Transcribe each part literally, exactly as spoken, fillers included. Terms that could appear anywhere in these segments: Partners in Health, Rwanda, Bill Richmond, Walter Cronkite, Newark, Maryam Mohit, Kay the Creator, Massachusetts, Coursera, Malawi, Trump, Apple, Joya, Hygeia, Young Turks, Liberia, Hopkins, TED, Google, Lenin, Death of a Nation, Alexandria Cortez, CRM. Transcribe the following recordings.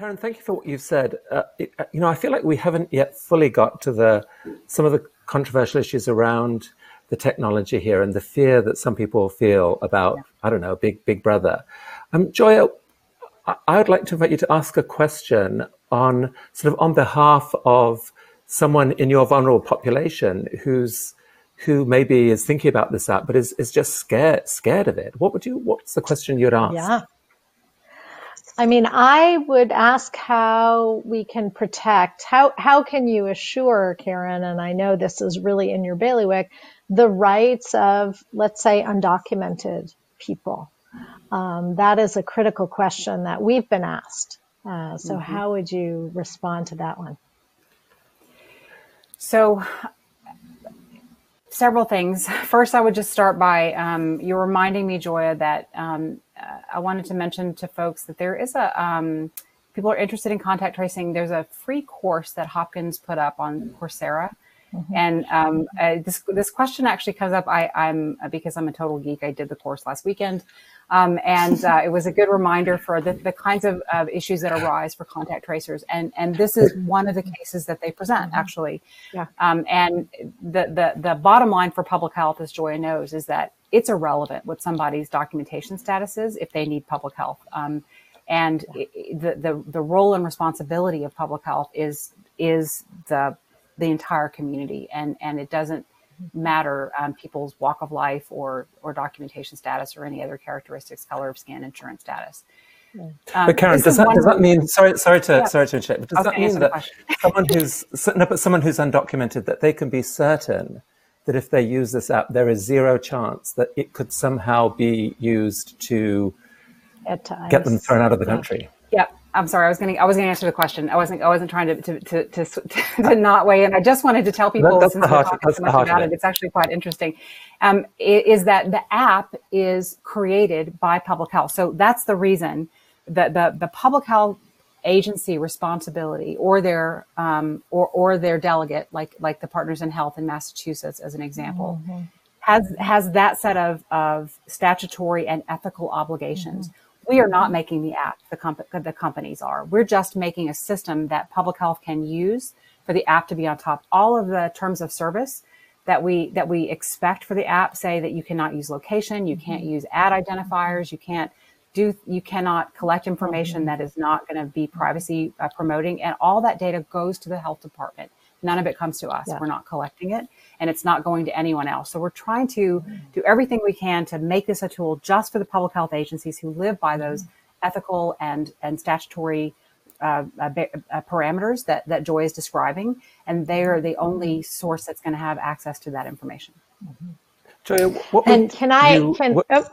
Karen, thank you for what you've said. Uh, it, you know, I feel like we haven't yet fully got to the some of the controversial issues around the technology here and the fear that some people feel about, yeah. I don't know, big, big brother. Um, Joya, I, I would like to invite you to ask a question on sort of on behalf of someone in your vulnerable population who's who maybe is thinking about this app, but is, is just scared scared of it. What would you, what's the question you'd ask? Yeah. I mean, I would ask how we can protect, how, how can you assure, Karen, and I know this is really in your bailiwick, the rights of, let's say, undocumented people. Um, that is a critical question that we've been asked. Uh, so mm-hmm. how would you respond to that one? So several things. First, I would just start by, um, you're reminding me, Joya, that um, I wanted to mention to folks that there is a, um, people are interested in contact tracing. There's a free course that Hopkins put up on Coursera. Mm-hmm. And um, uh, this this question actually comes up. I, I'm because I'm a total geek. I did the course last weekend, um, and uh, it was a good reminder for the, the kinds of, of issues that arise for contact tracers. And and this is one of the cases that they present actually. Yeah. Um, and the, the the bottom line for public health, as Joya knows, is that it's irrelevant what somebody's documentation status is if they need public health. Um, and yeah. it, the the the role and responsibility of public health is is the the entire community, and and it doesn't matter um, people's walk of life or or documentation status or any other characteristics, color of skin, insurance status. Yeah. Um, but Karen, does that does that mean sorry sorry to yeah. sorry to interject, but does that mean that someone who's no, but someone who's undocumented, that they can be certain that if they use this app, there is zero chance that it could somehow be used to At times. get them thrown out of the country? Yeah. I'm sorry. I was going to. I was going to answer the question. I wasn't. I wasn't trying to to to, to, to not weigh in. I just wanted to tell people that's since we're talking so much about it, it's actually quite interesting. Um, is that the app is created by public health? So that's the reason that the the public health agency responsibility or their um or or their delegate, like like the Partners in Health in Massachusetts, as an example, mm-hmm. has has that set of of statutory and ethical obligations. Mm-hmm. We are not making the app, the, comp the companies are. We're just making a system that public health can use for the app to be on top. All of the terms of service that we that we expect for the app say that you cannot use location, you can't use ad identifiers, you can't do, you cannot collect information that is not going to be privacy uh, promoting, and all that data goes to the health department. None of it comes to us. Yeah. We're not collecting it, and it's not going to anyone else. So we're trying to do everything we can to make this a tool just for the public health agencies who live by those ethical and, and statutory uh, uh, parameters that, that Joy is describing. And they are the only source that's going to have access to that information. Mm-hmm. Joy, what and can I, you, can, what, oh,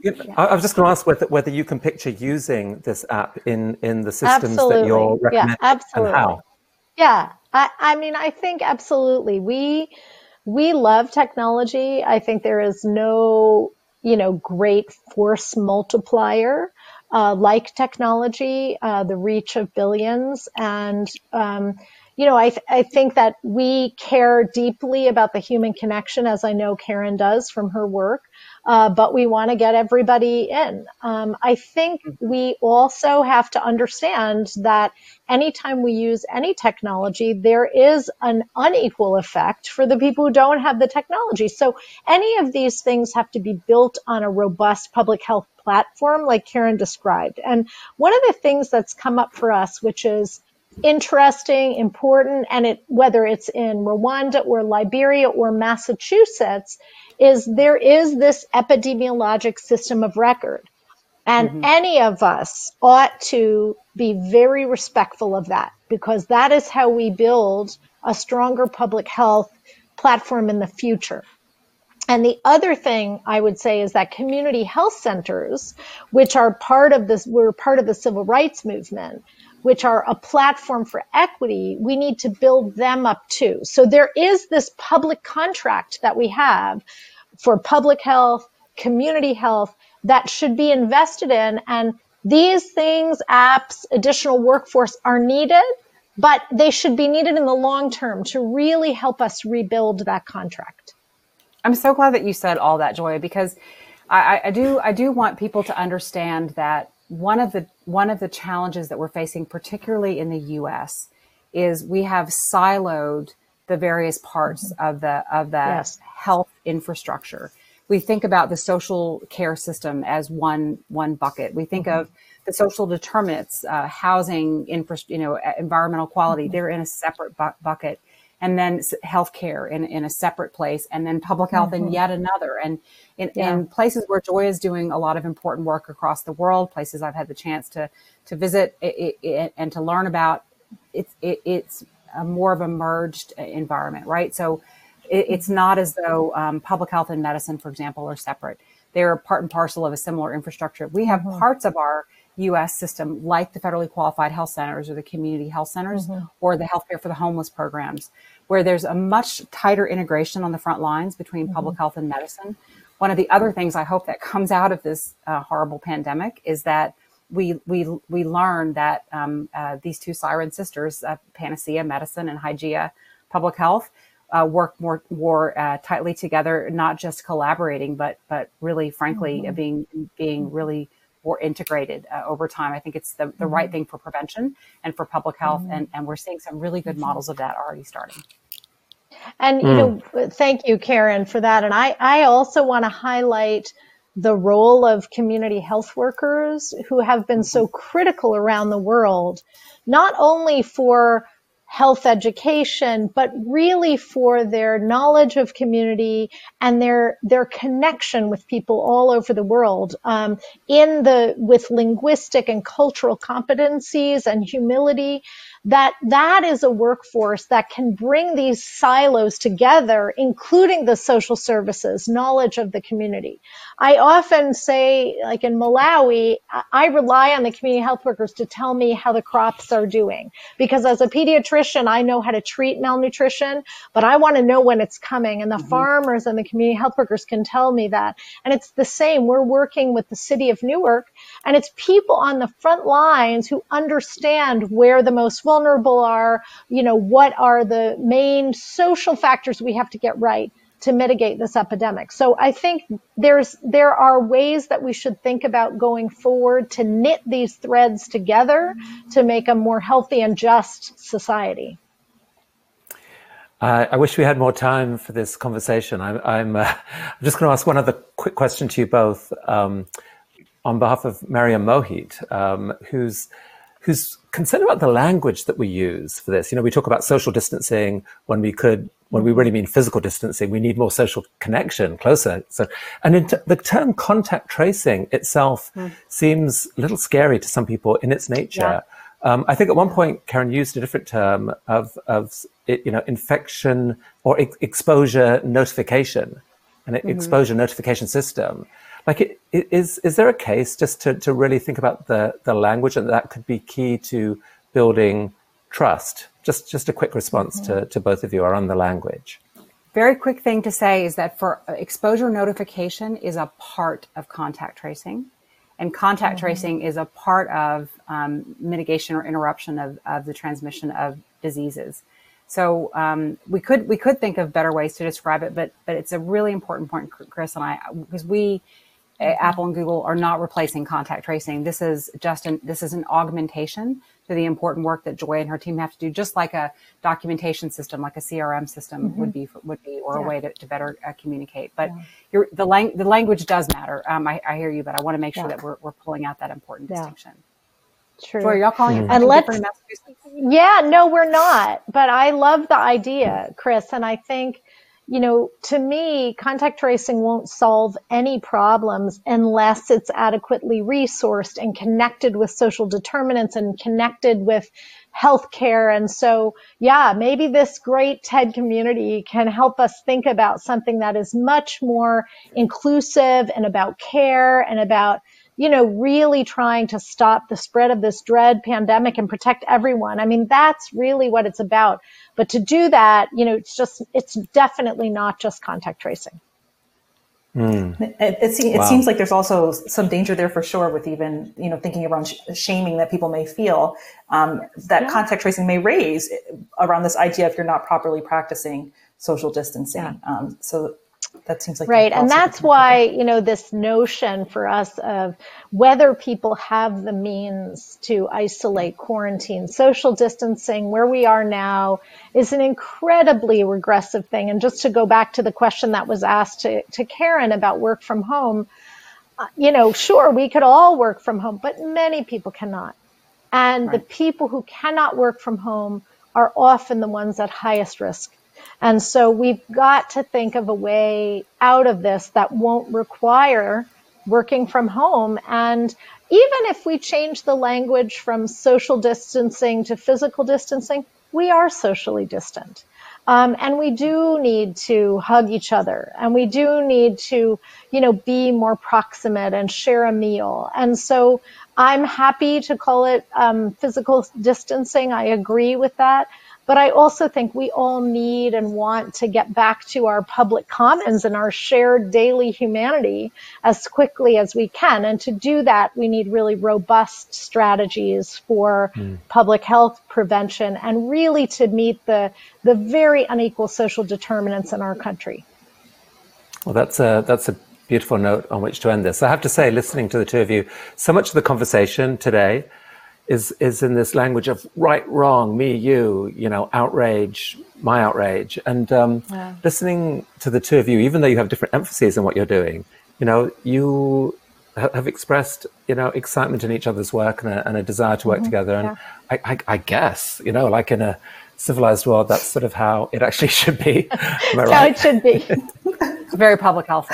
you know, yeah. I was just going to ask whether, whether you can picture using this app in, in the systems absolutely. that you're recommending yeah, absolutely. and how. Yeah. I, I mean, I think absolutely. We, we love technology. I think there is no, you know, great force multiplier, uh, like technology, uh, the reach of billions. And, um, you know, I, th I think that we care deeply about the human connection, as I know Karen does from her work. Uh, but we want to get everybody in. Um, I think we also have to understand that anytime we use any technology, there is an unequal effect for the people who don't have the technology. So any of these things have to be built on a robust public health platform like Karen described. And one of the things that's come up for us, which is interesting, important, and it, whether it's in Rwanda or Liberia or Massachusetts, is there is this epidemiologic system of record. And mm-hmm. any of us ought to be very respectful of that, because that is how we build a stronger public health platform in the future. And the other thing I would say is that community health centers, which are part of this, we're part of the civil rights movement, which are a platform for equity, we need to build them up too. So there is this public contract that we have for public health, community health, that should be invested in. And these things, apps, additional workforce, are needed, but they should be needed in the long term to really help us rebuild that contract. I'm so glad that you said all that, Joya, because I, I do I do want people to understand that one of the one of the challenges that we're facing, particularly in the U S, is we have siloed the various parts mm-hmm. of the of the yes. health infrastructure. We think about the social care system as one one bucket. We think mm-hmm. of the social determinants, uh, housing, infra, you know, environmental quality. Mm-hmm. They're in a separate bu bucket, and then healthcare in in a separate place, and then public health mm-hmm. in yet another. And in, yeah. in places where Joya is doing a lot of important work across the world, places I've had the chance to to visit it, it, and to learn about, it's it, it's a more of a merged environment, right? So. It's not as though um, public health and medicine, for example, are separate. They're part and parcel of a similar infrastructure. We have mm-hmm. parts of our U S system, like the federally qualified health centers or the community health centers mm-hmm. or the healthcare for the homeless programs, where there's a much tighter integration on the front lines between mm-hmm. public health and medicine. One of the other things I hope that comes out of this uh, horrible pandemic is that we we we learn that um, uh, these two siren sisters, uh, Panacea Medicine and Hygeia Public Health, Uh, work more more uh, tightly together, not just collaborating, but but really, frankly, mm-hmm. being being really more integrated uh, over time. I think it's the, the mm-hmm. right thing for prevention and for public health, mm-hmm. and and we're seeing some really good models of that already starting. And you mm. know, thank you, Karen, for that. And I I also want to highlight the role of community health workers who have been so critical around the world, not only for health education, but really for their knowledge of community and their their connection with people all over the world, um, in the with linguistic and cultural competencies and humility. That that is a workforce that can bring these silos together, including the social services, knowledge of the community. I often say, like in Malawi, I rely on the community health workers to tell me how the crops are doing, because as a pediatrician, I know how to treat malnutrition, but I want to know when it's coming. And the mm-hmm. farmers and the community health workers can tell me that. And it's the same. We're working with the city of Newark, and it's people on the front lines who understand where the most vulnerable are, you know, what are the main social factors we have to get right to mitigate this epidemic. So I think there's there are ways that we should think about going forward to knit these threads together to make a more healthy and just society. Uh, I wish we had more time for this conversation. I'm, I'm, uh, I'm just going to ask one other quick question to you both um, on behalf of Maryam Mohit, um, who's who's concerned about the language that we use for this. You know, we talk about social distancing when we could, when we really mean physical distancing. We need more social connection, closer. So, and in the term contact tracing itself mm. seems a little scary to some people in its nature. Yeah. Um, I think at one point, Karen used a different term of, of you know, infection or ex exposure notification, an mm-hmm. exposure notification system. Like, it, it is, is there a case just to, to really think about the, the language, and that could be key to building trust? Just, just a quick response mm-hmm. to, to both of you around the language. Very quick thing to say is that for exposure notification is a part of contact tracing, and contact mm-hmm. tracing is a part of um, mitigation or interruption of, of the transmission of diseases. So um, we could we could think of better ways to describe it, but but it's a really important point, Chris and I, because we. Apple and Google are not replacing contact tracing. This is just an, this is an augmentation to the important work that Joy and her team have to do, just like a documentation system, like a C R M system mm-hmm. would be, for, would be, or yeah. a way to, to better uh, communicate. But yeah. you're, the, lang the language does matter. Um, I, I hear you, but I want to make sure yeah. that we're, we're pulling out that important yeah. distinction. True. Joy, are y'all calling mm-hmm. and let's, yeah, no, we're not. But I love the idea, Chris, and I think, you know, to me, contact tracing won't solve any problems unless it's adequately resourced and connected with social determinants and connected with healthcare. And so, yeah, maybe this great TED community can help us think about something that is much more inclusive and about care and about, you know, really trying to stop the spread of this dread pandemic and protect everyone. I mean, that's really what it's about. But to do that, you know, it's just, it's definitely not just contact tracing. Mm. It, it, it wow. seems like there's also some danger there for sure with even, you know, thinking around sh shaming that people may feel um, that yeah. contact tracing may raise around this idea if you're not properly practicing social distancing. Yeah. Um, so That seems like right. And that's why, you know, this notion for us of whether people have the means to isolate, quarantine, social distancing, where we are now is an incredibly regressive thing. And just to go back to the question that was asked to, to Karen about work from home, uh, you know, sure, we could all work from home, but many people cannot. And right. the people who cannot work from home are often the ones at highest risk. And so we've got to think of a way out of this that won't require working from home. And even if we change the language from social distancing to physical distancing, we are socially distant. Um, and we do need to hug each other, and we do need to, you know, be more proximate and share a meal. And so I'm happy to call it um, physical distancing. I agree with that. But I also think we all need and want to get back to our public commons and our shared daily humanity as quickly as we can. And to do that, we need really robust strategies for mm. public health prevention and really to meet the, the very unequal social determinants in our country. Well, that's a, that's a beautiful note on which to end this. I have to say, listening to the two of you, so much of the conversation today is is in this language of right, wrong, me, you, you know, outrage, my outrage. And um, yeah. listening to the two of you, even though you have different emphases in what you're doing, you know, you ha- have expressed, you know, excitement in each other's work and a, and a desire to work mm-hmm. together. And yeah. I, I, I guess, you know, like in a civilized world, that's sort of how it actually should be. Am I right? How it should be. It's very public health.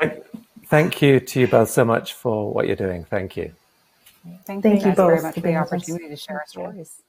like, thank you to you both so much for what you're doing. Thank you. Thank, Thank you, you guys both very much for the opportunity to share our stories.